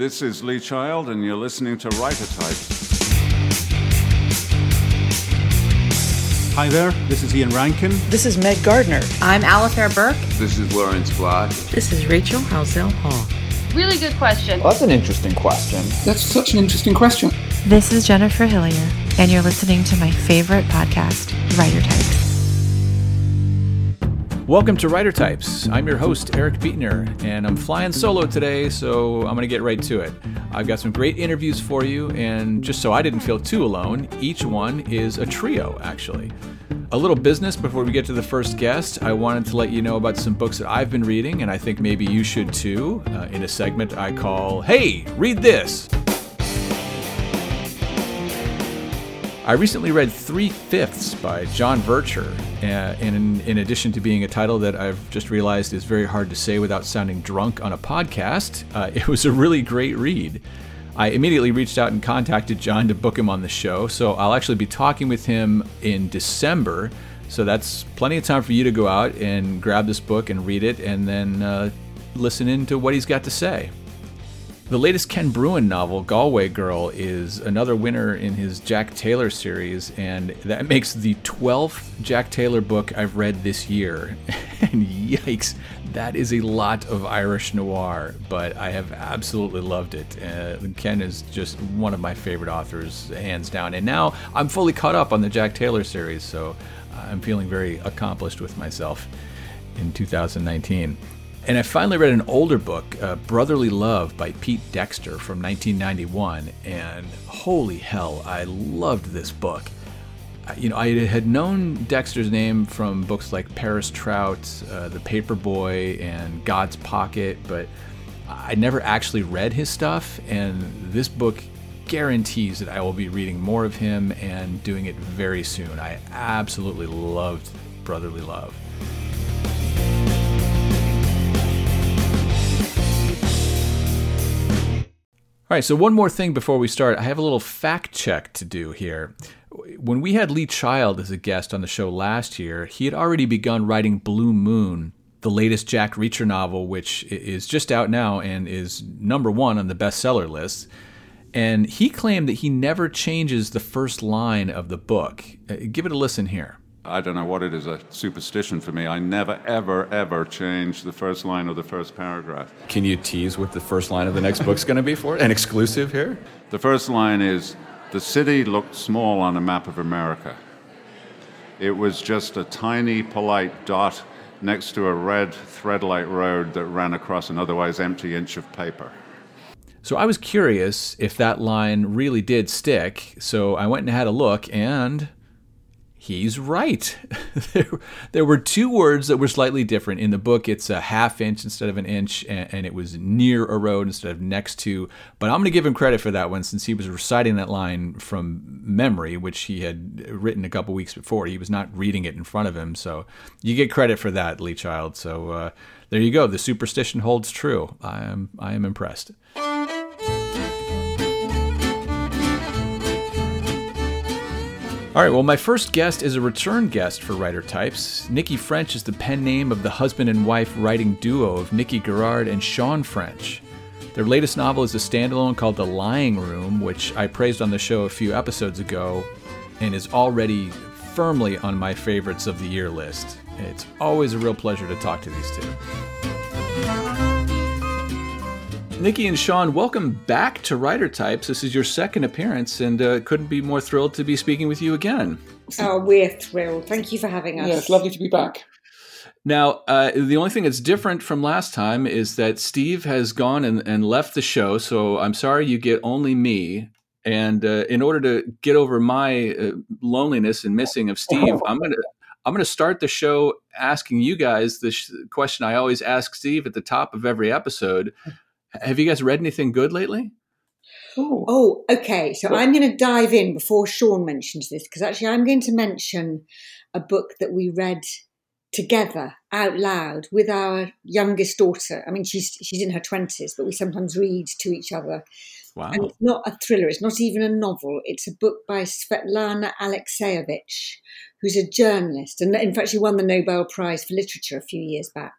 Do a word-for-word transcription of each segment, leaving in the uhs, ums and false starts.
This is Lee Child, and you're listening to Writer Type. Hi there, this is Ian Rankin. This is Meg Gardner. I'm Alafair Burke. This is Lawrence Block. This is Rachel Halsey Hall. Really good question. Well, that's an interesting question. That's such an interesting question. This is Jennifer Hillier, and you're listening to my favorite podcast, Writer Types. Welcome to Writer Types. I'm your host, Eric Beetner, and I'm flying solo today, so I'm going to get right to it. I've got some great interviews for you, and just so I didn't feel too alone, each one is a trio, actually. A little business before we get to the first guest. I wanted to let you know about some books that I've been reading, and I think maybe you should too, uh, in a segment I call, Hey, Read This! I recently read Three-Fifths by John Vercher, uh, and in, in addition to being a title that I've just realized is very hard to say without sounding drunk on a podcast, uh, it was a really great read. I immediately reached out and contacted John to book him on the show, so I'll actually be talking with him in December, so that's plenty of time for you to go out and grab this book and read it, and then uh, listen in to what he's got to say. The latest Ken Bruen novel, Galway Girl, is another winner in his Jack Taylor series, and that makes the twelfth Jack Taylor book I've read this year. And yikes, that is a lot of Irish noir, but I have absolutely loved it. Uh, Ken is just one of my favorite authors, hands down. And now I'm fully caught up on the Jack Taylor series, so I'm feeling very accomplished with myself in two thousand nineteen. And I finally read an older book, uh, Brotherly Love by Pete Dexter from nineteen ninety-one, and holy hell, I loved this book. You know, I had known Dexter's name from books like Paris Trout, uh, The Paperboy, and God's Pocket, but I never actually read his stuff, and this book guarantees that I will be reading more of him and doing it very soon. I absolutely loved Brotherly Love. All right, so one more thing before we start. I have a little fact check to do here. When we had Lee Child as a guest on the show last year, he had already begun writing Blue Moon, the latest Jack Reacher novel, which is just out now and is number one on the bestseller list. And he claimed that he never changes the first line of the book. Give it a listen here. I don't know what it is, a superstition for me. I never, ever, ever change the first line or the first paragraph. Can you tease what the first line of the next book's going to be for it? An exclusive here? The first line is, the city looked small on a map of America. It was just a tiny, polite dot next to a red thread-like road that ran across an otherwise empty inch of paper. So I was curious if that line really did stick, so I went and had a look, and... he's right. There were two words that were slightly different. In the book, it's a half inch instead of an inch, and it was near a road instead of next to. But I'm going to give him credit for that one since he was reciting that line from memory, which he had written a couple weeks before. He was not reading it in front of him. So you get credit for that, Lee Child. So uh, there you go. The superstition holds true. I am, I am impressed. All right, well, my first guest is a return guest for Writer Types. Nicci French is the pen name of the husband and wife writing duo of Nicci Gerrard and Sean French. Their latest novel is a standalone called The Lying Room, which I praised on the show a few episodes ago and is already firmly on my favorites of the year list. It's always a real pleasure to talk to these two. Nicci and Sean, welcome back to Writer Types. This is your second appearance, and uh, couldn't be more thrilled to be speaking with you again. Oh, we're thrilled. Thank you for having us. Yeah, it's lovely to be back. Now, uh, the only thing that's different from last time is that Steve has gone and, and left the show, so I'm sorry you get only me. And uh, in order to get over my uh, loneliness and missing of Steve, I'm going to... I'm going to start the show asking you guys the sh- question I always ask Steve at the top of every episode. Have you guys read anything good lately? Ooh. Oh, okay. So I'm going to dive in before Sean mentions this, because actually I'm going to mention a book that we read together out loud with our youngest daughter. I mean, she's she's in her twenties, but we sometimes read to each other. Wow. And it's not a thriller. It's not even a novel. It's a book by Svetlana Alexievich, who's a journalist. And in fact, she won the Nobel Prize for Literature a few years back.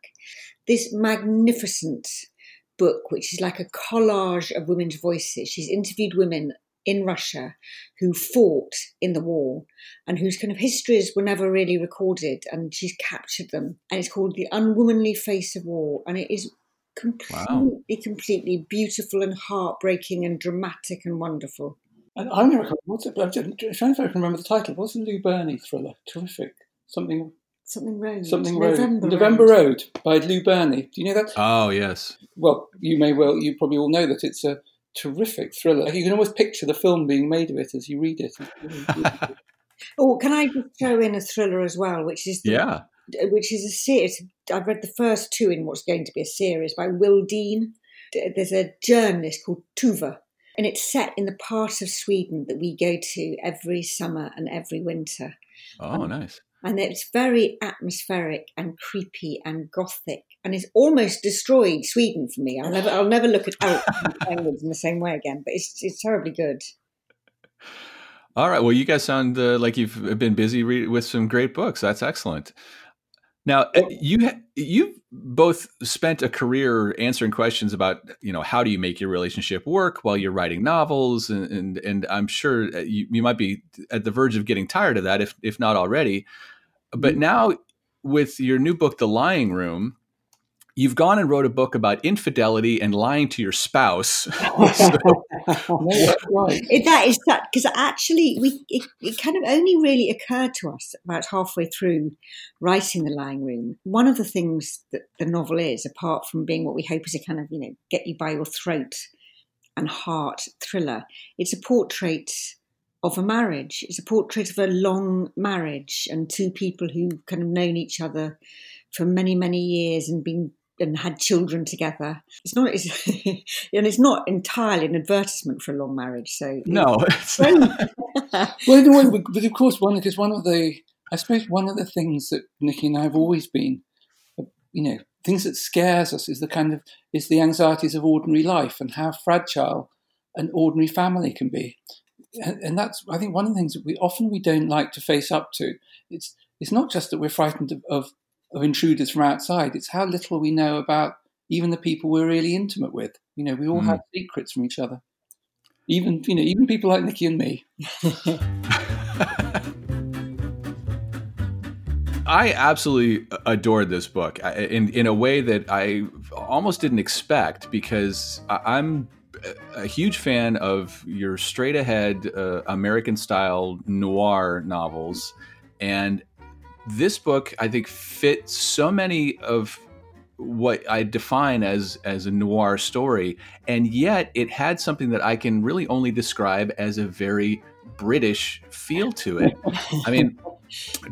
This magnificent book, which is like a collage of women's voices. She's interviewed women in Russia who fought in the war and whose kind of histories were never really recorded, and she's captured them. And it's called The Unwomanly Face of War, and it is completely, wow. completely beautiful and heartbreaking and dramatic and wonderful. And I remember, what's it, I'm trying to see if I can remember the title. It was a Lou Burney thriller, terrific. Something Something Road. Something Road. November, November Road. Road by Lou Burney. Do you know that? Oh, yes. Well, you may well, you probably all know that it's a terrific thriller. You can almost picture the film being made of it as you read it. Oh, can I just throw in a thriller as well, which is the, yeah. which is a series. I've read the first two in what's going to be a series by Will Dean. There's a journalist called Tuva, and it's set in the part of Sweden that we go to every summer and every winter. Oh, um, nice. And it's very atmospheric and creepy and gothic, and it's almost destroyed Sweden for me. I'll never, I'll never look at Elf in the same way again. But it's it's terribly good. All right. Well, you guys sound uh, like you've been busy re- with some great books. That's excellent. Now, you ha- you've both spent a career answering questions about, you know, how do you make your relationship work while you're writing novels, and and, and I'm sure you, you might be at the verge of getting tired of that, if if not already. But now with your new book, The Lying Room, you've gone and wrote a book about infidelity and lying to your spouse. so, right. That is that, because actually we it, it kind of only really occurred to us about halfway through writing The Lying Room. One of the things that the novel is, apart from being what we hope is a kind of, you know, get you by your throat and heart thriller, it's a portrait of a marriage. It's a portrait of a long marriage and two people who've kind of known each other for many, many years and been and had children together. It's not, it's, and it's not entirely an advertisement for a long marriage. So no, it's not. Well, in a way, but of course, one because one of the, I suppose, one of the things that Nicci and I have always been, you know, things that scares us is the kind of is the anxieties of ordinary life and how fragile an ordinary family can be. And that's, I think, one of the things that we often we don't like to face up to. It's it's not just that we're frightened of, of, of intruders from outside. It's how little we know about even the people we're really intimate with. You know, we all mm. have secrets from each other. Even, you know, even people like Nicci and me. I absolutely adored this book in in a way that I almost didn't expect, because I'm a huge fan of your straight ahead uh, American style noir novels. And this book, I think, fits so many of what I define as, as a noir story. And yet it had something that I can really only describe as a very British feel to it. I mean,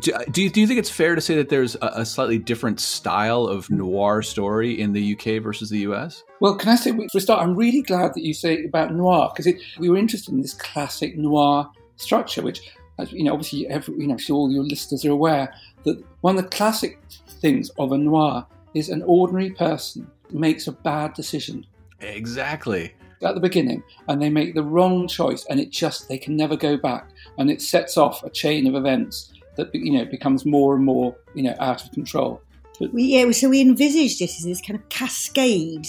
do, do, you, do you think it's fair to say that there's a, a slightly different style of noir story in the U K versus the U S? Well, can I say, for a start, I'm really glad that you say about noir, because we were interested in this classic noir structure, which, you know, obviously, every, you know, all your listeners are aware that one of the classic things of a noir is an ordinary person makes a bad decision. Exactly. At the beginning, and they make the wrong choice, and it just, they can never go back, and it sets off a chain of events that, you know, becomes more and more, you know, out of control. But we, yeah, so we envisaged it as this kind of cascade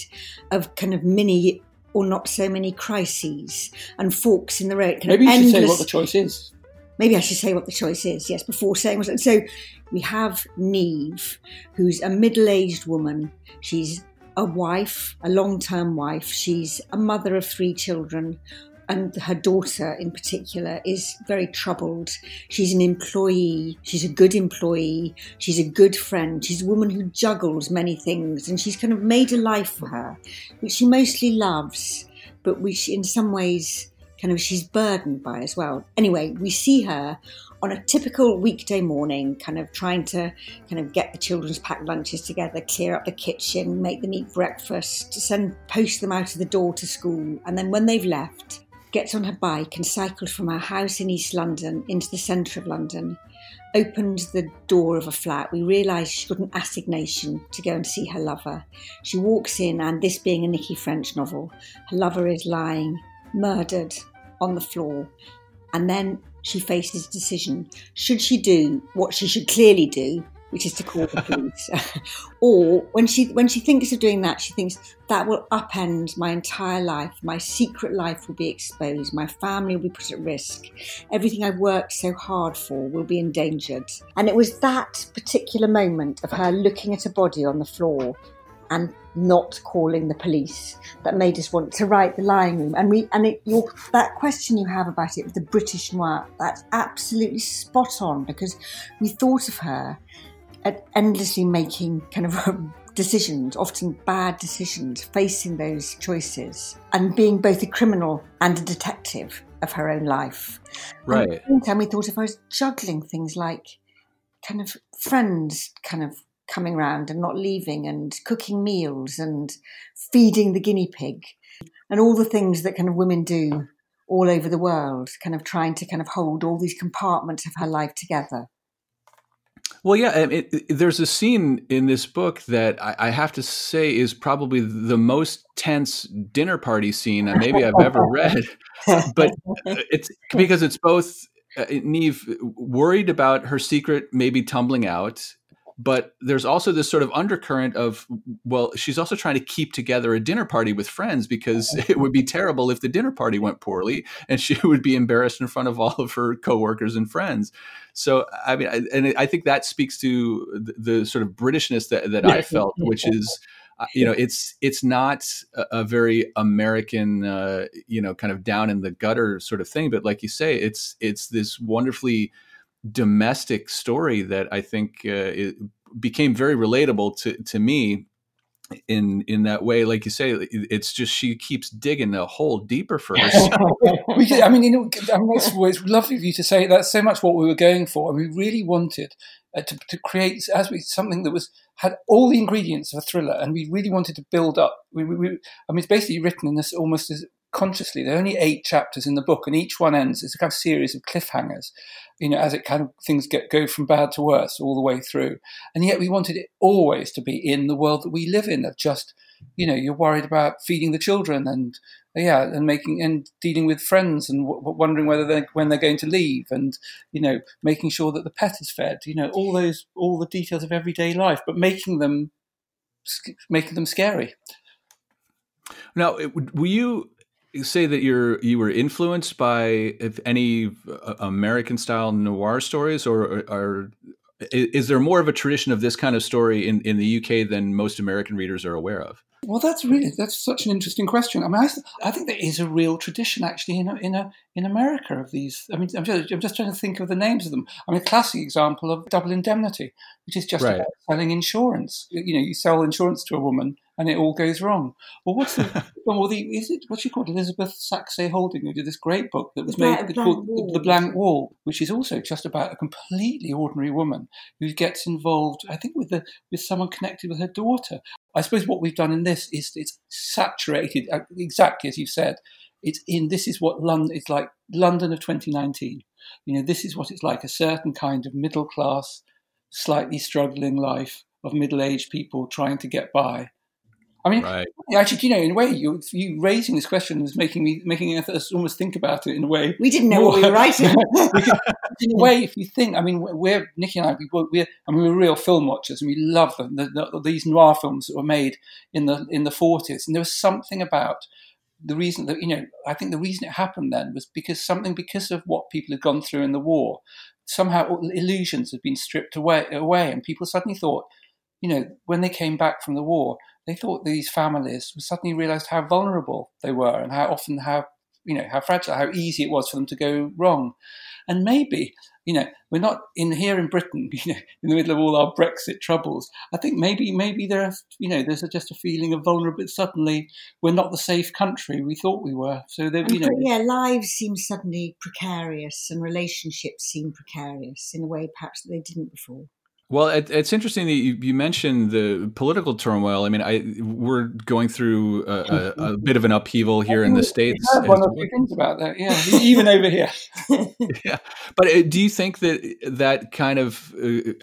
of kind of mini or not so many crises and forks in the road. Kind maybe of you endless... should say what the choice is. Maybe I should say what the choice is, yes, before saying what. So we have Neve, who's a middle-aged woman. She's a wife, a long-term wife. She's a mother of three children, and her daughter in particular is very troubled. She's an employee. She's a good employee. She's a good friend. She's a woman who juggles many things, and she's kind of made a life for her, which she mostly loves, but which in some ways kind of she's burdened by as well. Anyway, we see her on a typical weekday morning, kind of trying to kind of get the children's packed lunches together, clear up the kitchen, make them eat breakfast, send post them out of the door to school. And then when they've left, gets on her bike and cycled from her house in East London into the centre of London, opened the door of a flat. We realised she got an assignation to go and see her lover. She walks in, and this being a Nicci French novel, her lover is lying, murdered on the floor. And then she faces a decision. Should she do what she should clearly do, which is to call the police. Or when she when she thinks of doing that, she thinks that will upend my entire life. My secret life will be exposed. My family will be put at risk. Everything I've worked so hard for will be endangered. And it was that particular moment of her looking at a body on the floor and not calling the police that made us want to write The Lying Room. And we and it, your, that question you have about it, the British noir, that's absolutely spot on, because we thought of her at endlessly making kind of decisions, often bad decisions, facing those choices, and being both a criminal and a detective of her own life. Right. And at the same time, we thought of her as juggling things like kind of friends, kind of coming round and not leaving, and cooking meals and feeding the guinea pig and all the things that kind of women do all over the world, kind of trying to kind of hold all these compartments of her life together. Well, yeah, it, it, there's a scene in this book that I, I have to say is probably the most tense dinner party scene that maybe I've ever read, but it's because it's both uh, Neve worried about her secret maybe tumbling out, but there's also this sort of undercurrent of, well, she's also trying to keep together a dinner party with friends, because it would be terrible if the dinner party went poorly and she would be embarrassed in front of all of her coworkers and friends. So, I mean, I, and I think that speaks to the, the sort of Britishness that, that I felt, which is, you know, it's it's not a very American, uh, you know, kind of down in the gutter sort of thing. But like you say, it's it's this wonderfully domestic story that I think uh, it became very relatable to, to me in in that way. Like you say, it's just she keeps digging a hole deeper for herself. I mean, you know, I mean, that's, it's lovely of you to say that's so much what we were going for. And we really wanted uh, to, to create as we something that was had all the ingredients of a thriller, and we really wanted to build up. We, we, we, I mean, it's basically written in this almost as consciously. There are only eight chapters in the book, and each one ends as a kind of series of cliffhangers, you know, as it kind of things get go from bad to worse all the way through. And yet we wanted it always to be in the world that we live in, of just, you know, you're worried about feeding the children and yeah, and making and dealing with friends and w- wondering whether they're when they're going to leave, and you know, making sure that the pet is fed, you know, all those all the details of everyday life, but making them making them scary. Now, were you? You say that you're you were influenced by if any uh, American style noir stories, or, or, or is there more of a tradition of this kind of story in, in the U K than most American readers are aware of? Well, that's really that's such an interesting question. I mean, I, th- I think there is a real tradition actually in a, in a, in America of these. I mean, I'm just, I'm just trying to think of the names of them. I mean, a classic example of Double Indemnity, which is just right. about selling insurance. You know, you sell insurance to a woman and it all goes wrong. Well, what's the, well, the is it what she called Elizabeth Saxe Holding, who did this great book that was the made called the, the Blank Wall, which is also just about a completely ordinary woman who gets involved, I think, with the with someone connected with her daughter. I suppose what we've done in this is it's saturated, exactly as you've said. It's in this is what London it's like London of twenty nineteen. You know, this is what it's like, a certain kind of middle class, slightly struggling life of middle aged people trying to get by. I mean, right. actually, you know, in a way, you, you raising this question is making me making us almost think about it in a way. We didn't know what we were writing. In a way, if you think, I mean, we're Nicci and I, we we're I mean, we're real film watchers, and we love them. The, the, these noir films that were made in the in the forties, and there was something about the reason that you know, I think the reason it happened then was because something because of what people had gone through in the war. Somehow, all illusions had been stripped away away, and people suddenly thought, you know, when they came back from the war, they thought these families suddenly realised how vulnerable they were, and how often, how you know, how fragile, how easy it was for them to go wrong. And maybe, you know, we're not in here in Britain, you know, in the middle of all our Brexit troubles. I think maybe, maybe there are, you know, there's just a feeling of vulnerability. Suddenly, we're not the safe country we thought we were. So, there, you know, yeah, lives seem suddenly precarious, and relationships seem precarious in a way perhaps they didn't before. Well, it, it's interesting that you, you mentioned the political turmoil. I mean, I we're going through a, a, a bit of an upheaval here in the States. I heard one of the things about that, yeah, even over here. Yeah, but do you think that that kind of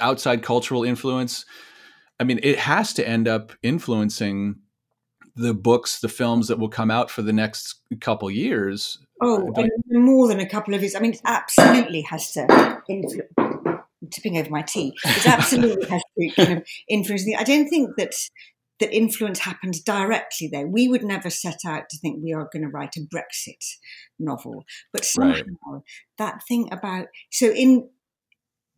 outside cultural influence, I mean, it has to end up influencing the books, the films that will come out for the next couple years? Oh, I mean, more than a couple of years. I mean, it absolutely has to influence. tipping over my tea. It absolutely has to kind of influence. I don't think that that influence happens directly there. We would never set out to think we are going to write a Brexit novel, but somehow right. that thing about so in.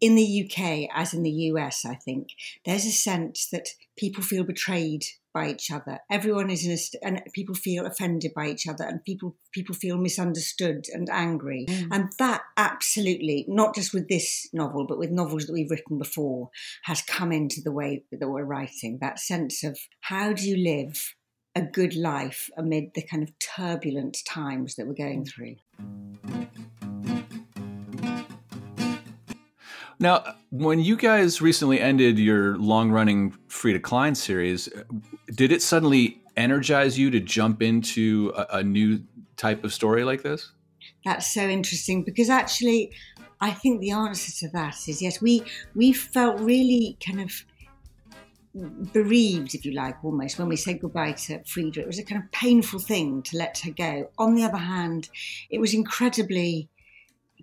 In the U K, as in the U S, I think, there's a sense that people feel betrayed by each other. Everyone is in a... St- and people feel offended by each other and people people feel misunderstood and angry. Mm. And that absolutely, not just with this novel, but with novels that we've written before, has come into the way that we're writing. That sense of how do you live a good life amid the kind of turbulent times that we're going through? Now, when you guys recently ended your long-running Frieda Klein series, did it suddenly energize you to jump into a, a new type of story like this? That's so interesting, because actually I think the answer to that is yes. We we felt really kind of bereaved, if you like, almost, when we said goodbye to Frieda. It was a kind of painful thing to let her go. On the other hand, it was incredibly...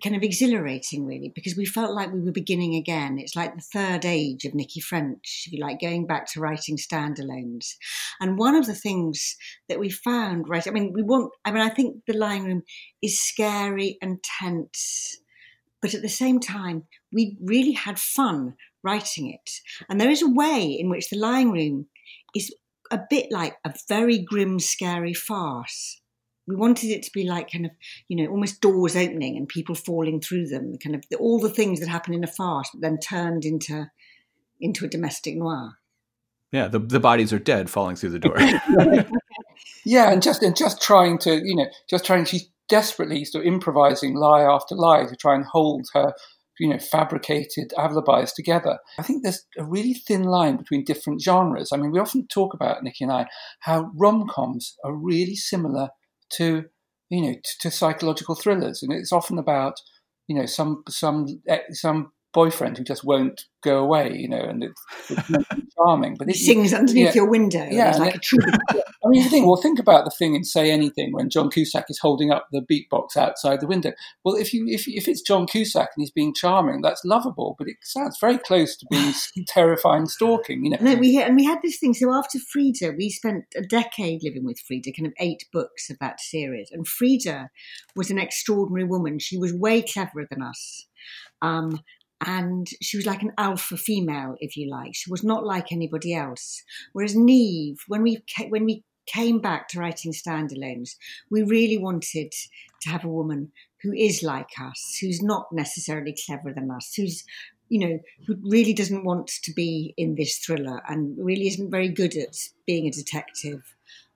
kind of exhilarating, really, because we felt like we were beginning again. It's like the third age of Nicci French, if you like, going back to writing standalones. And one of the things that we found, right, I mean, we want, I mean, I think The Lying Room is scary and tense, but at the same time, we really had fun writing it. And there is a way in which The Lying Room is a bit like a very grim, scary farce. We wanted it to be like kind of, you know, almost doors opening and people falling through them, kind of all the things that happen in a farce, but then turned into into a domestic noir. Yeah, the the bodies are dead falling through the door. yeah, and just and just trying to, you know, just trying, she's desperately sort of improvising lie after lie to try and hold her, you know, fabricated alibis together. I think there's a really thin line between different genres. I mean, we often talk about, Nicci and I, how rom-coms are really similar to, you know, to, to psychological thrillers, and it's often about, you know, some some some boyfriend who just won't go away, you know, and it's, it's charming. But it sings underneath, you know, your window. Yeah, it's like it, a tree. I mean, you think, well, think about the thing in Say Anything when John Cusack is holding up the beatbox outside the window. Well, if you if if it's John Cusack and he's being charming, that's lovable, but it sounds very close to being terrifying stalking, you know. No, we and we had this thing. So after Frieda, we spent a decade living with Frieda, kind of eight books of that series, and Frieda was an extraordinary woman. She was way cleverer than us. Um, And she was like an alpha female, if you like. She was not like anybody else. Whereas Neve, when we ca- when we came back to writing standalones, we really wanted to have a woman who is like us, who's not necessarily cleverer than us, who's, you know, who really doesn't want to be in this thriller and really isn't very good at being a detective,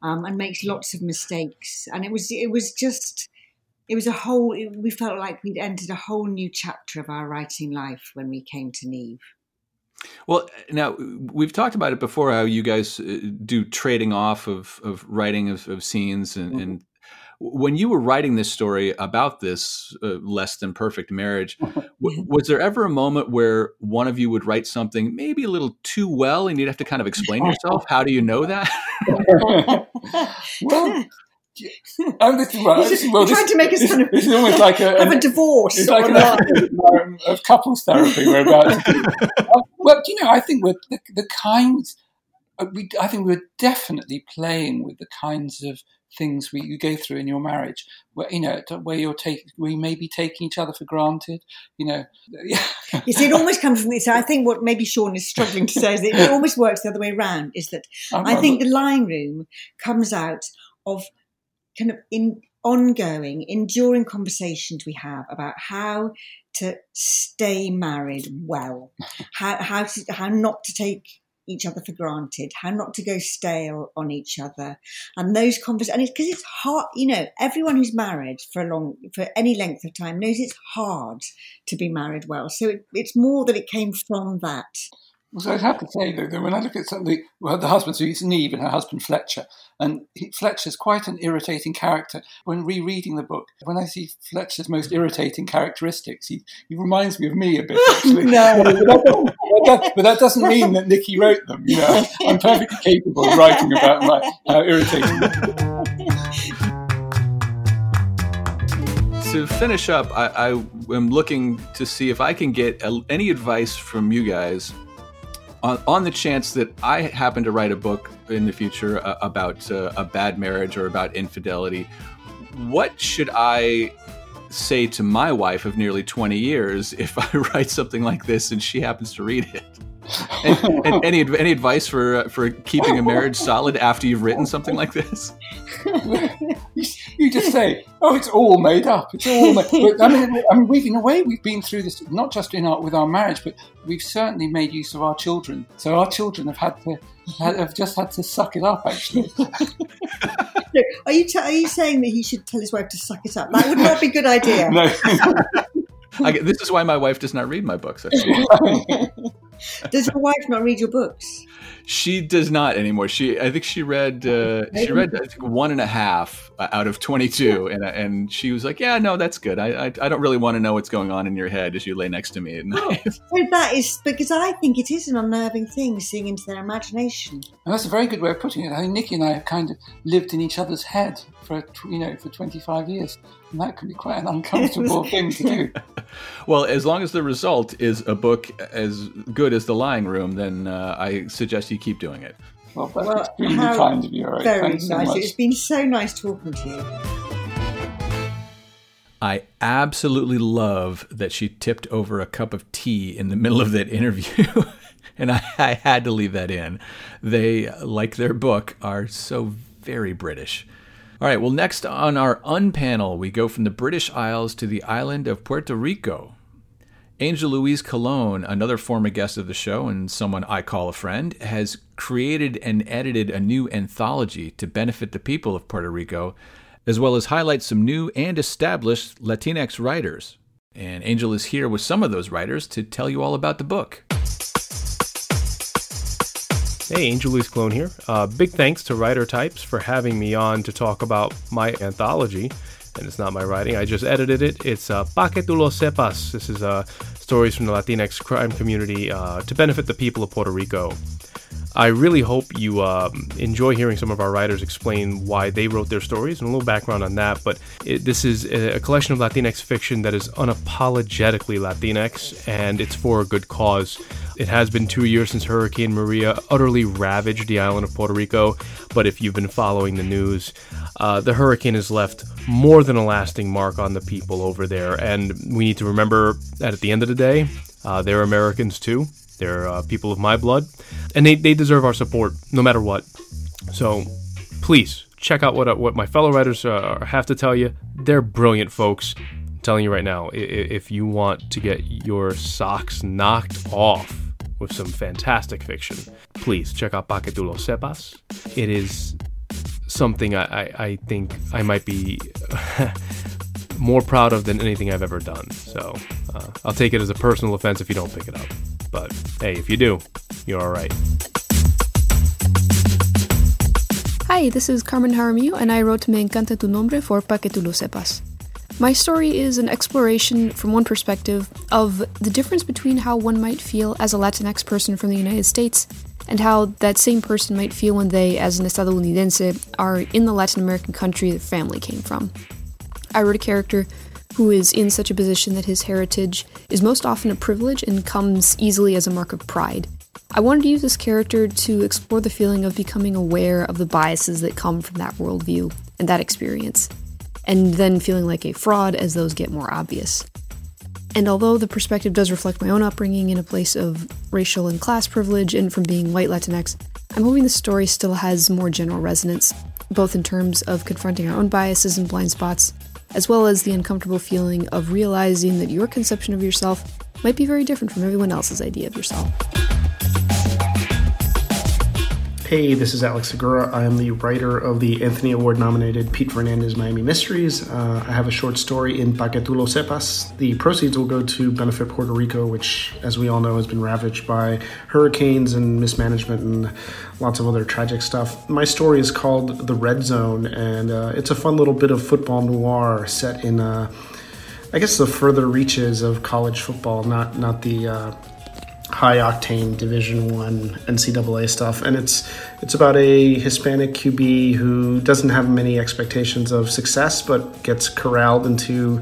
um, and makes lots of mistakes. And it was it was just. It was a whole, we felt like we'd entered a whole new chapter of our writing life when we came to Neve. Well, now, we've talked about it before, how you guys do trading off of, of writing of, of scenes. And, mm-hmm. and when you were writing this story about this uh, less than perfect marriage, w- was there ever a moment where one of you would write something maybe a little too well and you'd have to kind of explain yourself? How do you know that? Well... Oh, this is, well, this is, well, this, trying to make us kind of this is almost like a, have a divorce. It's like an, a, a couples therapy we're about to do. Uh, well, you know, I think we're the, the kinds. Uh, we, I think we're definitely playing with the kinds of things we you go through in your marriage, where you know where you're taking, we may be taking each other for granted. You know, it almost comes from this. I think what maybe Sean is struggling to say is that it almost works the other way around. Is that I'm I think not, the Lying Room comes out of kind of in ongoing, enduring conversations we have about how to stay married well, how how to, how not to take each other for granted, how not to go stale on each other, and those conversations. And it's because it's hard, you know. Everyone who's married for a long, for any length of time knows it's hard to be married well. So it, it's more that it came from that. So I have to say, though, that when I look at something, well, the husband, so it's Neve and her husband Fletcher, and he, Fletcher's quite an irritating character. When rereading the book, when I see Fletcher's most irritating characteristics, he, he reminds me of me a bit, actually. No. But, that that, but that doesn't mean that Nicci wrote them, you know. I'm perfectly capable of writing about my, how irritating. to finish up, I, I am looking to see if I can get a, any advice from you guys on, on the chance that I happen to write a book in the future uh, about uh, a bad marriage or about infidelity. What should I say to my wife of nearly twenty years if I write something like this and she happens to read it? And, and any any advice for for keeping a marriage solid after you've written something like this? You just say, "Oh, it's all made up. It's all made up." But I mean, I mean, we've in a way we've been through this not just in our with our marriage, but we've certainly made use of our children. So our children have had to have just had to suck it up. Actually, no, are you t- are you saying that he should tell his wife to suck it up? That would not be a good idea. No. I, this is why my wife does not read my books. Does your wife not read your books? She does not anymore. She, I think she read, uh, she read I think one and a half out of twenty-two, and and she was like, "Yeah, no, that's good. I, I, I don't really want to know what's going on in your head as you lay next to me at night." Oh, that is because I think it is an unnerving thing seeing into their imagination. And that's a very good way of putting it. I think Nicci and I have kind of lived in each other's head for you know for twenty-five years, and that can be quite an uncomfortable thing to do. Well, as long as the result is a book as good as The Lying Room, then uh, I suggest you keep doing it. Well, that's well, extremely kind of you, Eric. Very Thanks nice. So it's been so nice talking to you. I absolutely love that she tipped over a cup of tea in the middle of that interview, and I, I had to leave that in. They, like their book, are so very British. All right, well, next on our Unpanel, we go from the British Isles to the island of Puerto Rico. Angel Luis Colon, another former guest of the show and someone I call a friend, has created and edited a new anthology to benefit the people of Puerto Rico, as well as highlight some new and established Latinx writers. And Angel is here with some of those writers to tell you all about the book. Hey, Angel Luis Colon here. Uh, big thanks to Writer Types for having me on to talk about my anthology. And it's not my writing, I just edited it. It's uh, Pa Que Tu Lo Sepas. This is uh, stories from the Latinx crime community uh, to benefit the people of Puerto Rico. I really hope you uh, enjoy hearing some of our writers explain why they wrote their stories and a little background on that. But it, this is a collection of Latinx fiction that is unapologetically Latinx, and it's for a good cause. It has been two years since Hurricane Maria utterly ravaged the island of Puerto Rico, but if you've been following the news, uh, the hurricane has left more than a lasting mark on the people over there. And we need to remember that at the end of the day, uh, they're Americans too. They're uh, people of my blood, and they, they deserve our support no matter what. So please check out what uh, what my fellow writers uh, have to tell you. They're brilliant folks. I'm telling you right now, if you want to get your socks knocked off with some fantastic fiction, please check out Pa Que Tu Lo Sepas. It is something I, I, I think I might be more proud of than anything I've ever done. So uh, I'll take it as a personal offense if you don't pick it up. But, hey, if you do, you're all right. Hi, this is Carmen Jaramillo, and I wrote Me Encanta Tu Nombre for Pa Que Tu Lo Sepas. My story is an exploration, from one perspective, of the difference between how one might feel as a Latinx person from the United States and how that same person might feel when they, as an estadounidense, are in the Latin American country their family came from. I wrote a character who is in such a position that his heritage is most often a privilege and comes easily as a mark of pride. I wanted to use this character to explore the feeling of becoming aware of the biases that come from that worldview and that experience, and then feeling like a fraud as those get more obvious. And although the perspective does reflect my own upbringing in a place of racial and class privilege and from being white Latinx, I'm hoping the story still has more general resonance, both in terms of confronting our own biases and blind spots, as well as the uncomfortable feeling of realizing that your conception of yourself might be very different from everyone else's idea of yourself. Hey, this is Alex Segura. I am the writer of the Anthony Award-nominated Pete Fernandez Miami Mysteries. Uh, I have a short story in Pa Que Tu Lo Sepas. The proceeds will go to benefit Puerto Rico, which, as we all know, has been ravaged by hurricanes and mismanagement and lots of other tragic stuff. My story is called The Red Zone, and uh, it's a fun little bit of football noir set in, uh, I guess, the further reaches of college football, not, not the... Uh, high octane Division One N C double A stuff, and it's it's about a Hispanic Q B who doesn't have many expectations of success, but gets corralled into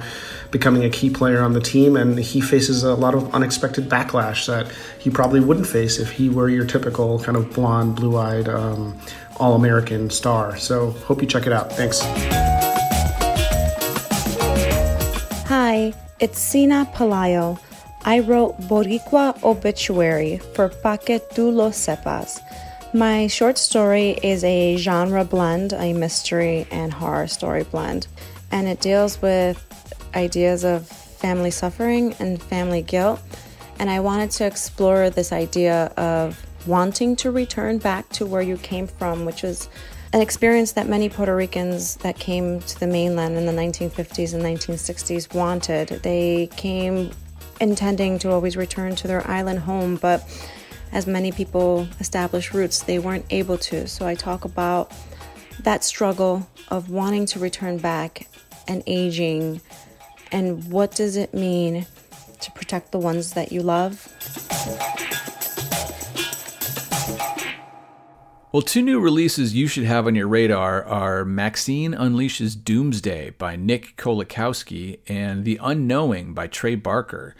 becoming a key player on the team, and he faces a lot of unexpected backlash that he probably wouldn't face if he were your typical kind of blonde, blue-eyed, um, all-American star. So hope you check it out. Thanks. Hi, it's Sina Palayo. I wrote Boricua Obituary for Pa Que Tu Lo Sepas. My short story is a genre blend, a mystery and horror story blend, and it deals with ideas of family suffering and family guilt, and I wanted to explore this idea of wanting to return back to where you came from, which is an experience that many Puerto Ricans that came to the mainland in the nineteen fifties and nineteen sixties wanted. They came intending to always return to their island home, but as many people establish roots, they weren't able to. So I talk about that struggle of wanting to return back and aging, and what does it mean to protect the ones that you love? Well, two new releases you should have on your radar are Maxine Unleashes Doomsday by Nick Kolakowski and The Unknowing by Trey Barker.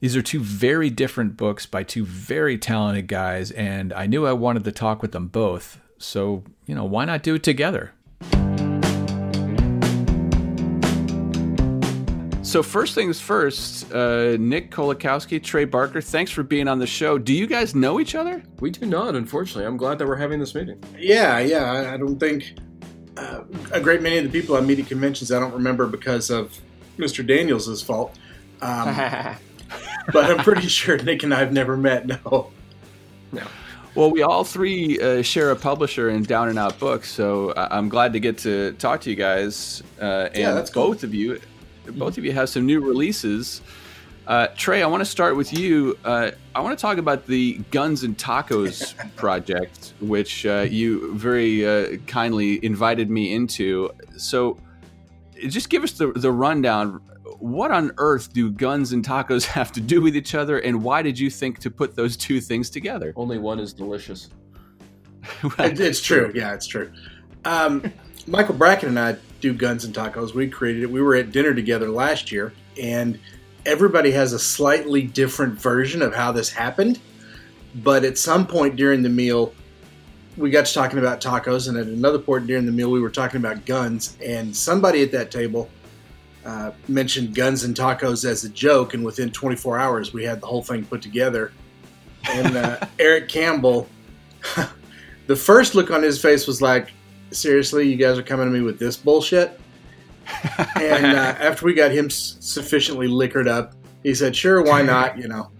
These are two very different books by two very talented guys, and I knew I wanted to talk with them both. So, you know, why not do it together? So first things first, uh, Nick Kolakowski, Trey Barker, thanks for being on the show. Do you guys know each other? We do not, unfortunately. I'm glad that we're having this meeting. Yeah, yeah. I don't think uh, a great many of the people I meet at conventions I don't remember because of Mister Daniels' fault. Um, but I'm pretty sure Nick and I have never met, no. No. Well, we all three uh, share a publisher in Down and Out Books, so I'm glad to get to talk to you guys. Uh, and yeah, that's cool. Both of you. Both of you have some new releases. Uh, Trey, I want to start with you. Uh, I want to talk about the Guns and Tacos project, which uh, you very uh, kindly invited me into. So just give us the, the rundown. What on earth do Guns and Tacos have to do with each other, and why did you think to put those two things together? Only one is delicious. Well, it's true. Yeah, it's true. Um, Michael Bracken and I do Guns and Tacos. We created it. We were at dinner together last year, and everybody has a slightly different version of how this happened. But at some point during the meal, we got to talking about tacos, and at another point during the meal, we were talking about guns. And somebody at that table uh, mentioned Guns and Tacos as a joke, and within twenty-four hours, we had the whole thing put together. And uh, Eric Campbell, the first look on his face was like, seriously, you guys are coming to me with this bullshit? And uh, after we got him s- sufficiently liquored up, he said, sure, why not, you know.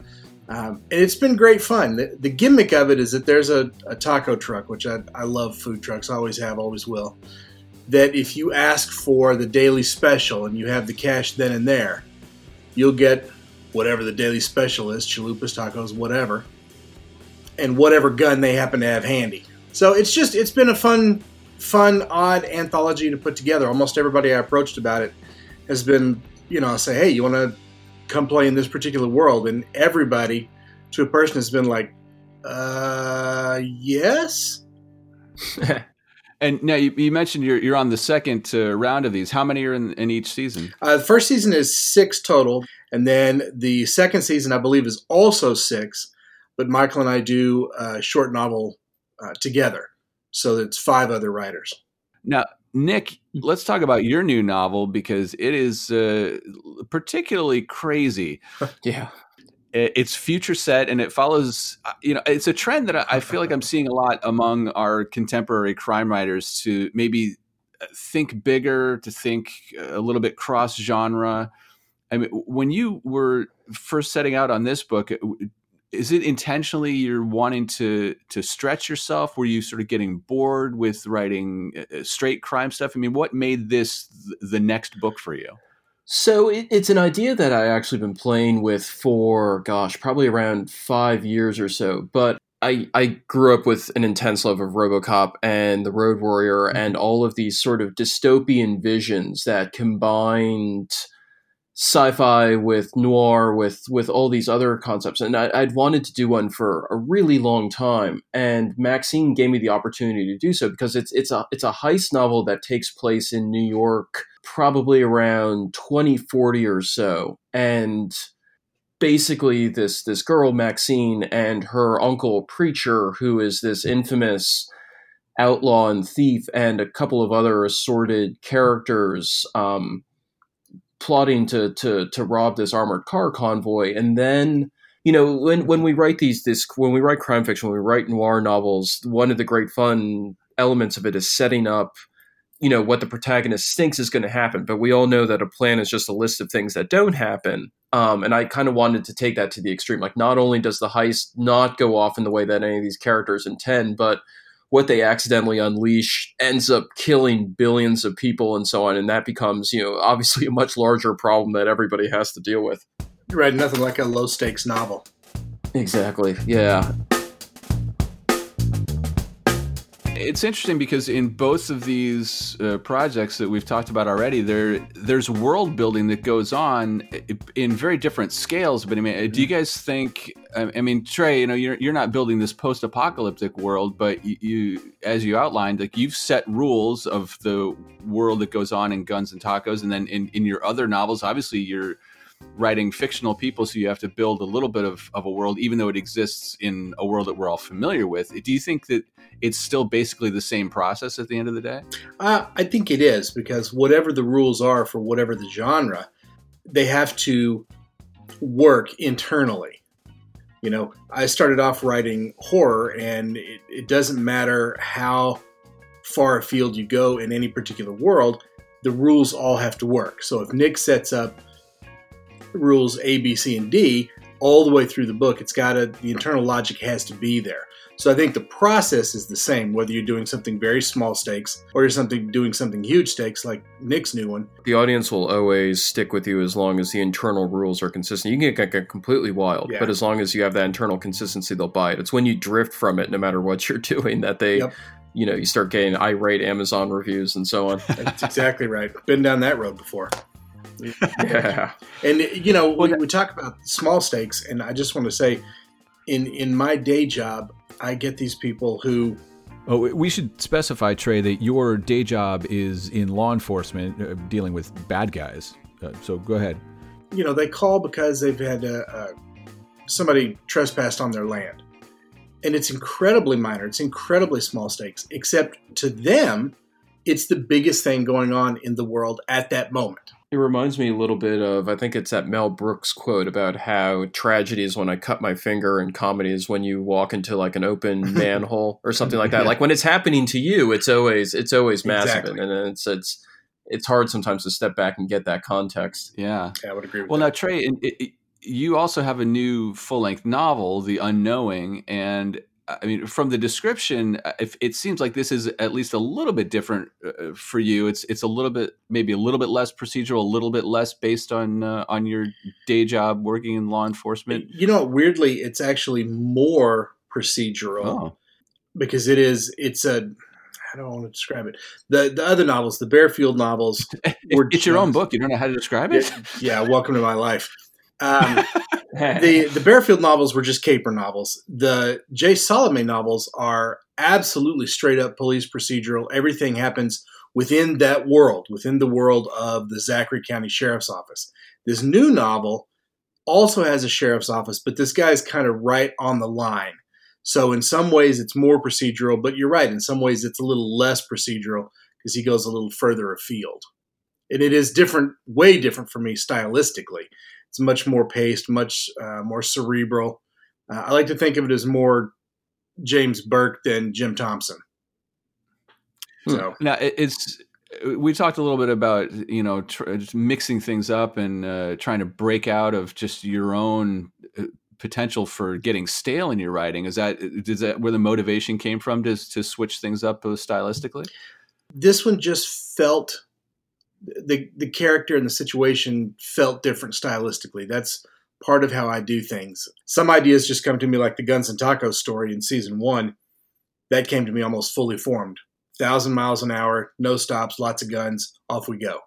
Um, and it's been great fun. The, the gimmick of it is that there's a, a taco truck, which I, I love food trucks, always have, always will, that if you ask for the daily special and you have the cash then and there, you'll get whatever the daily special is, chalupas, tacos, whatever, and whatever gun they happen to have handy. So it's just, it's been a fun... fun, odd anthology to put together. Almost everybody I approached about it has been, you know, I'll say, hey, you want to come play in this particular world? And everybody, to a person, has been like, uh, yes? And now you, you mentioned you're, you're on the second uh, round of these. How many are in, in each season? Uh, the first season is six total. And then the second season, I believe, is also six. But Michael and I do a short novel uh, together. So it's five other writers. Now, Nick, let's talk about your new novel, because it is uh, particularly crazy. Yeah. It's future set, and it follows, you know, it's a trend that I feel like I'm seeing a lot among our contemporary crime writers to maybe think bigger, to think a little bit cross-genre. I mean, when you were first setting out on this book, is it intentionally you're wanting to to stretch yourself? Were you sort of getting bored with writing straight crime stuff? I mean, what made this th- the next book for you? So it, it's an idea that I actually been playing with for, gosh, probably around five years or so. But I, I grew up with an intense love of RoboCop and The Road Warrior, mm-hmm. and all of these sort of dystopian visions that combined sci-fi with noir, with with all these other concepts. And I, I'd wanted to do one for a really long time. And Maxine gave me the opportunity to do so because it's it's a it's a heist novel that takes place in New York, probably around twenty forty or so. And basically this this girl, Maxine, and her uncle, Preacher, who is this infamous outlaw and thief, and a couple of other assorted characters um, plotting to to to rob this armored car convoy. And then, you know, when when we write these this when we write crime fiction, when we write noir novels, one of the great fun elements of it is setting up, you know, what the protagonist thinks is going to happen. But we all know that a plan is just a list of things that don't happen. Um, and I kind of wanted to take that to the extreme. Like, not only does the heist not go off in the way that any of these characters intend, but what they accidentally unleash ends up killing billions of people and so on. And that becomes, you know, obviously a much larger problem that everybody has to deal with. You're right. Nothing like a low stakes novel. Exactly. Yeah. It's interesting because in both of these uh, projects that we've talked about already, there there's world building that goes on in very different scales. But I mean, do you guys think? I mean, Trey, you know, you're you're not building this post-apocalyptic world, but you, you as you outlined, like you've set rules of the world that goes on in Guns and Tacos, and then in, in your other novels, obviously you're writing fictional people, so you have to build a little bit of, of a world, even though it exists in a world that we're all familiar with. Do you think that it's still basically the same process at the end of the day? Uh, I think it is, because whatever the rules are for whatever the genre, they have to work internally. You know, I started off writing horror, and it, it doesn't matter how far afield you go in any particular world, the rules all have to work. So if Nick sets up rules A, B, C, and D all the way through the book, it's got to, the internal logic has to be there. So I think the process is the same, whether you're doing something very small stakes or you're something doing something huge stakes like Nick's new one. The audience will always stick with you as long as the internal rules are consistent. You can get, get completely wild, yeah. But as long as you have that internal consistency, they'll buy it. It's when you drift from it, no matter what you're doing, that they, yep. you know, you start getting irate Amazon reviews and so on. That's exactly right. Been down that road before. Yeah. And, you know, we, we talk about small stakes, and I just want to say, in in my day job, I get these people who... Oh, we should specify, Trey, that your day job is in law enforcement, uh, dealing with bad guys. Uh, so go ahead. You know, they call because they've had uh, uh, somebody trespassed on their land. And it's incredibly minor. It's incredibly small stakes, except to them, it's the biggest thing going on in the world at that moment. It reminds me a little bit of, I think it's that Mel Brooks quote about how tragedy is when I cut my finger and comedy is when you walk into like an open manhole or something like that. Yeah. Like when it's happening to you, it's always it's always massive. Exactly. And it's it's it's hard sometimes to step back and get that context. Yeah, yeah I would agree with well, that. Well, now, Trey, it, it, you also have a new full-length novel, The Unknowing, and I mean, from the description, if it seems like this is at least a little bit different uh, for you. It's it's a little bit, maybe a little bit less procedural, a little bit less based on uh, on your day job working in law enforcement. You know, weirdly, it's actually more procedural oh. because it is. It's a. I don't want to describe it. The the other novels, the Bearfield novels, were it's just, your own book. You don't know how to describe it. Yeah, yeah welcome to my life. Um, the the Bearfield novels were just caper novels. The Jay Salome novels are absolutely straight up police procedural. Everything happens within that world, within the world of the Zachary County Sheriff's Office. This new novel also has a sheriff's office, but this guy's kind of right on the line. So in some ways it's more procedural, but you're right. In some ways it's a little less procedural because he goes a little further afield. And it is different, way different for me stylistically. It's much more paced, much uh, more cerebral. Uh, I like to think of it as more James Burke than Jim Thompson. So now it's we talked a little bit about you know tr- mixing things up and uh, trying to break out of just your own potential for getting stale in your writing. Is that is that where the motivation came from to to switch things up stylistically? This one just felt. The the character and the situation felt different stylistically. That's part of how I do things. Some ideas just come to me, like the Guns and Tacos story in season one. That came to me almost fully formed. Thousand miles an hour, no stops, lots of guns, off we go.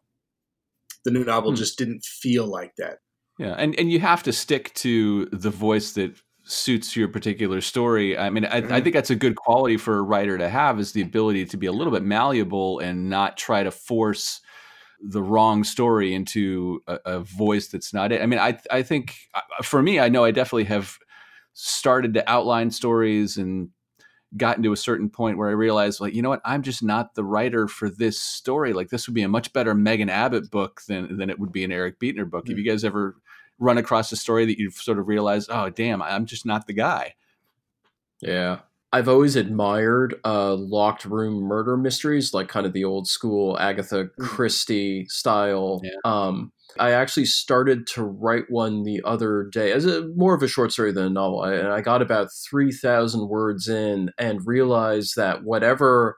the new novel mm. just didn't feel like that. Yeah. And, and you have to stick to the voice that suits your particular story. I mean, I, I think that's a good quality for a writer to have, is the ability to be a little bit malleable and not try to force the wrong story into a, a voice that's not it. I mean, I I think for me, I know I definitely have started to outline stories and gotten to a certain point where I realized, like, you know what, I'm just not the writer for this story. Like, this would be a much better Megan Abbott book than than it would be an Eric Beetner book. Mm-hmm. Have you guys ever run across a story that you've sort of realized, oh, damn, I'm just not the guy? Yeah. I've always admired uh, locked room murder mysteries, like kind of the old school Agatha Christie style. Yeah. Um, I actually started to write one the other day as a, more of a short story than a novel. I, and I got about three thousand words in and realized that whatever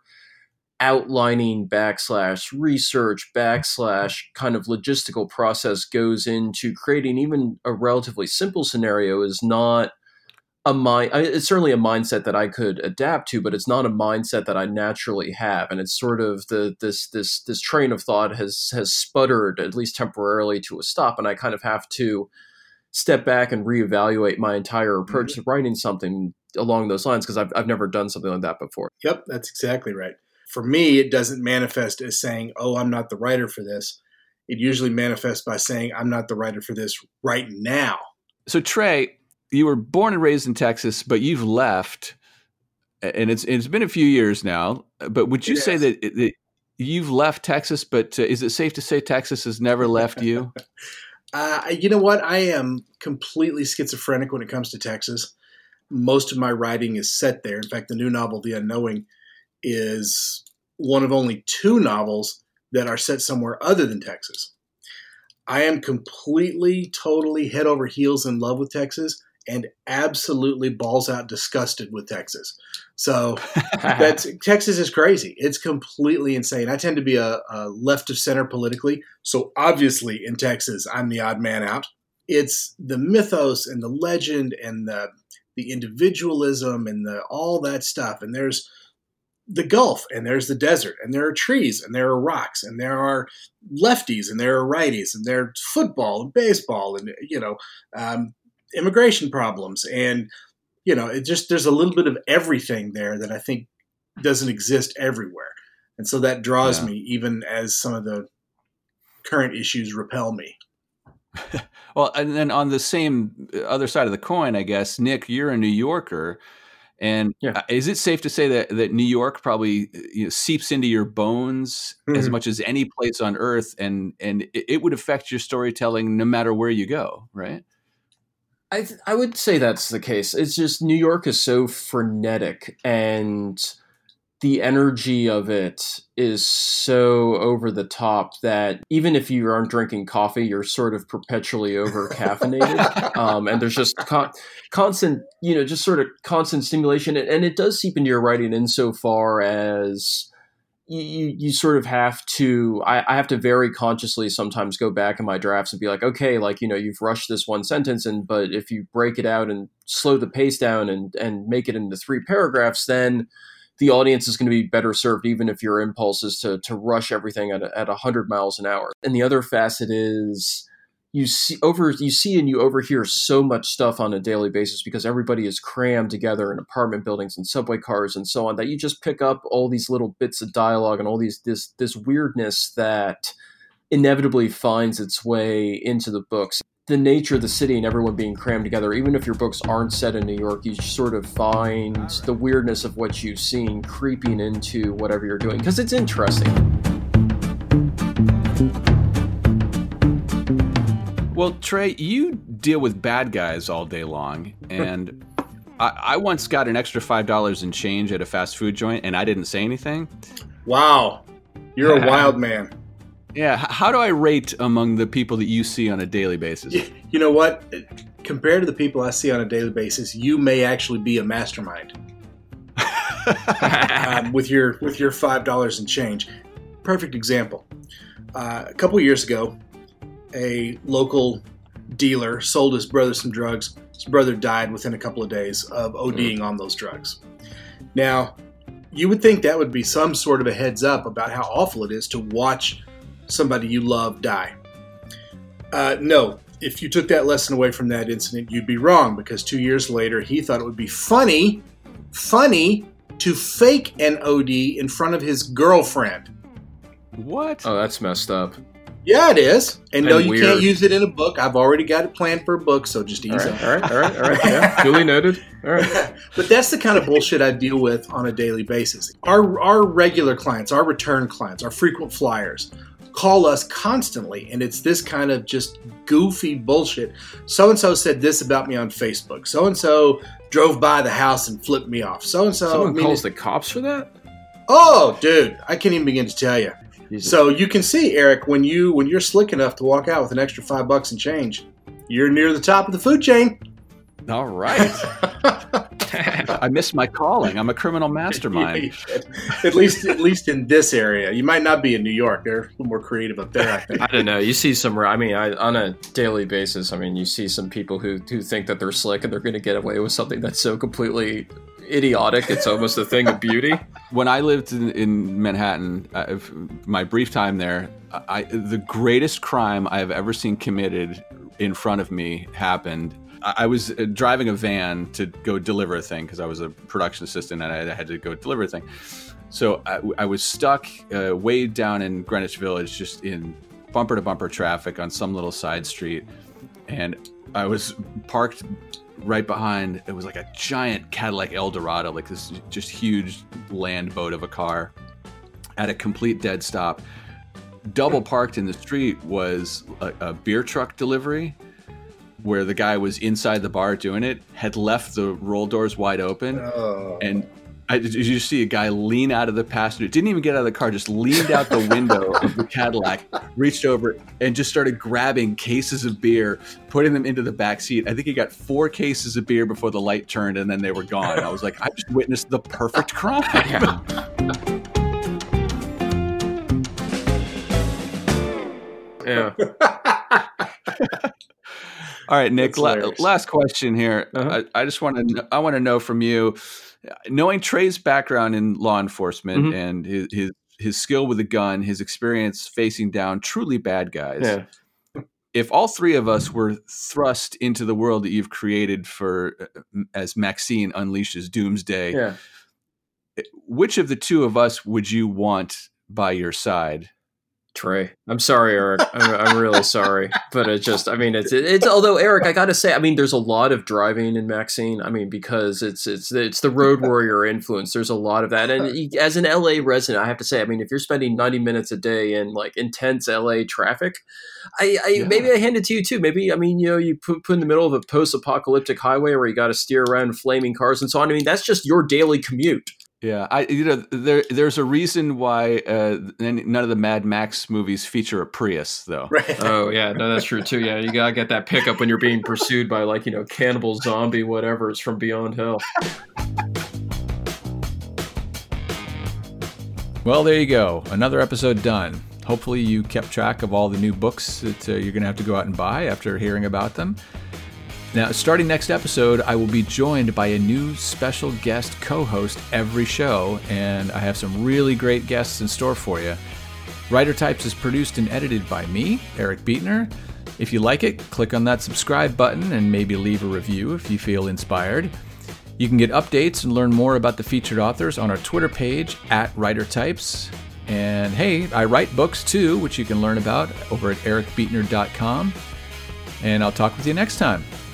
outlining backslash research backslash kind of logistical process goes into creating even a relatively simple scenario is not a mind. It's certainly a mindset that I could adapt to, but it's not a mindset that I naturally have. And it's sort of the, this, this, this train of thought has, has sputtered at least temporarily to a stop. And I kind of have to step back and reevaluate my entire approach mm-hmm. to writing something along those lines. Cause I've, I've never done something like that before. Yep. That's exactly right. For me, it doesn't manifest as saying, oh, I'm not the writer for this. It usually manifests by saying, I'm not the writer for this right now. So, Trey, you were born and raised in Texas, but you've left, and it's it's been a few years now. But would you yes. say that, that you've left Texas, but uh, is it safe to say Texas has never left you? uh, you know what? I am completely schizophrenic when it comes to Texas. Most of my writing is set there. In fact, the new novel, The Unknowing, is one of only two novels that are set somewhere other than Texas. I am completely, totally head over heels in love with Texas and absolutely balls out disgusted with Texas. So that's Texas is crazy. It's completely insane. I tend to be a, a left of center politically. So obviously in Texas, I'm the odd man out. It's the mythos and the legend and the, the individualism and the, all that stuff. And there's the Gulf, and there's the desert, and there are trees, and there are rocks, and there are lefties, and there are righties, and there's football and baseball, and, you know, um, immigration problems. And, you know, it just, there's a little bit of everything there that I think doesn't exist everywhere. And so that draws yeah. me, even as some of the current issues repel me. Well, and then on the same other side of the coin, I guess, Nick, you're a New Yorker. And yeah. is it safe to say that, that New York probably you know, seeps into your bones mm-hmm. as much as any place on earth, and, and it would affect your storytelling no matter where you go, right? I th- I would say that's the case. It's just New York is so frenetic, and the energy of it is so over the top that even if you aren't drinking coffee, you're sort of perpetually over caffeinated. um, and there's just con- constant, you know, just sort of constant stimulation. And, and it does seep into your writing insofar as you, you sort of have to, I, I have to very consciously sometimes go back in my drafts and be like, okay, like, you know, you've rushed this one sentence, and, but if you break it out and slow the pace down and, and make it into three paragraphs, then the audience is going to be better served, even if your impulse is to to rush everything at at one hundred miles an hour. And the other facet is you see over you see and you overhear so much stuff on a daily basis, because everybody is crammed together in apartment buildings and subway cars and so on, that you just pick up all these little bits of dialogue and all these this this weirdness that inevitably finds its way into the books. The nature of the city and everyone being crammed together, even if your books aren't set in New York, you sort of find the weirdness of what you've seen creeping into whatever you're doing, because it's interesting. Well, Trey, you deal with bad guys all day long, and I, I once got an extra five dollars in change at a fast food joint, and I didn't say anything. Wow. You're a wild man. Yeah. How do I rate among the people that you see on a daily basis? You know what? Compared to the people I see on a daily basis, you may actually be a mastermind um, with your with your five dollars and change. Perfect example. Uh, a couple years ago, a local dealer sold his brother some drugs. His brother died within a couple of days of ODing on those drugs. Now, you would think that would be some sort of a heads up about how awful it is to watch somebody you love die. Uh, no. If you took that lesson away from that incident, you'd be wrong, because two years later, he thought it would be funny, funny to fake an O D in front of his girlfriend. What? Oh, that's messed up. Yeah, it is. And, and no, you weird. can't use it in a book. I've already got it planned for a book, so just ease up. All right, all right, all right. Yeah. Duly noted. All right. But that's the kind of bullshit I deal with on a daily basis. Our our regular clients, our return clients, our frequent flyers call us constantly, and it's this kind of just goofy bullshit. So-and-so said this about me on Facebook. So-and-so drove by the house and flipped me off. So-and-so... Someone I mean, calls the cops for that? Oh, dude. I can't even begin to tell you. So you can see, Eric, when you when you're slick enough to walk out with an extra five bucks and change, you're near the top of the food chain. All right. I missed my calling. I'm a criminal mastermind. at least, at least in this area, you might not be in New York. They're a little more creative up there, I think. I don't know. You see some. I mean, I, on a daily basis, I mean, you see some people who who think that they're slick and they're going to get away with something that's so completely idiotic, it's almost a thing of beauty. When I lived in, in Manhattan, uh, my brief time there, I, the greatest crime I have ever seen committed in front of me happened. I, I was driving a van to go deliver a thing because I was a production assistant and I, I had to go deliver a thing. So I, I was stuck uh, way down in Greenwich Village, just in bumper to bumper traffic on some little side street. And I was parked right behind, it was like a giant Cadillac Eldorado, like this just huge land boat of a car, at a complete dead stop. Double parked in the street was a, a beer truck delivery where the guy was inside the bar doing it, had left the roll doors wide open. Oh. And I did you see a guy lean out of the passenger, didn't even get out of the car, just leaned out the window of the Cadillac, reached over and just started grabbing cases of beer, putting them into the back seat. I think he got four cases of beer before the light turned and then they were gone. I was like, I just witnessed the perfect crime. Yeah. Yeah. All right, Nick, la- last question here. Uh-huh. I, I just want to I want to know from you, knowing Trey's background in law enforcement, mm-hmm. and his, his his skill with a gun, his experience facing down truly bad guys, yeah. if all three of us were thrust into the world that you've created for, as Maxine Unleashes Doomsday, yeah. which of the two of us would you want by your side? Trey. I'm sorry, Eric. I'm, I'm really sorry. But it just, I mean, it's, it's, although Eric, I got to say, I mean, there's a lot of driving in Maxine. I mean, because it's, it's, it's the Road Warrior influence. There's a lot of that. And as an L A resident, I have to say, I mean, if you're spending ninety minutes a day in like intense L A traffic, I, I yeah. maybe I hand it to you too. Maybe, I mean, you know, you put, put in the middle of a post-apocalyptic highway where you got to steer around flaming cars and so on. I mean, that's just your daily commute. Yeah, I you know there there's a reason why uh, none of the Mad Max movies feature a Prius though. Right. Oh yeah, no, that's true too. Yeah, you gotta get that pickup when you're being pursued by like you know cannibal zombie whatever. It's from Beyond Hell. Well, there you go, another episode done. Hopefully, you kept track of all the new books that uh, you're gonna have to go out and buy after hearing about them. Now, starting next episode, I will be joined by a new special guest co-host every show, and I have some really great guests in store for you. Writer Types is produced and edited by me, Eric Beetner. If you like it, click on that subscribe button and maybe leave a review if you feel inspired. You can get updates and learn more about the featured authors on our Twitter page, at Writer Types. And hey, I write books too, which you can learn about over at eric beetner dot com. And I'll talk with you next time.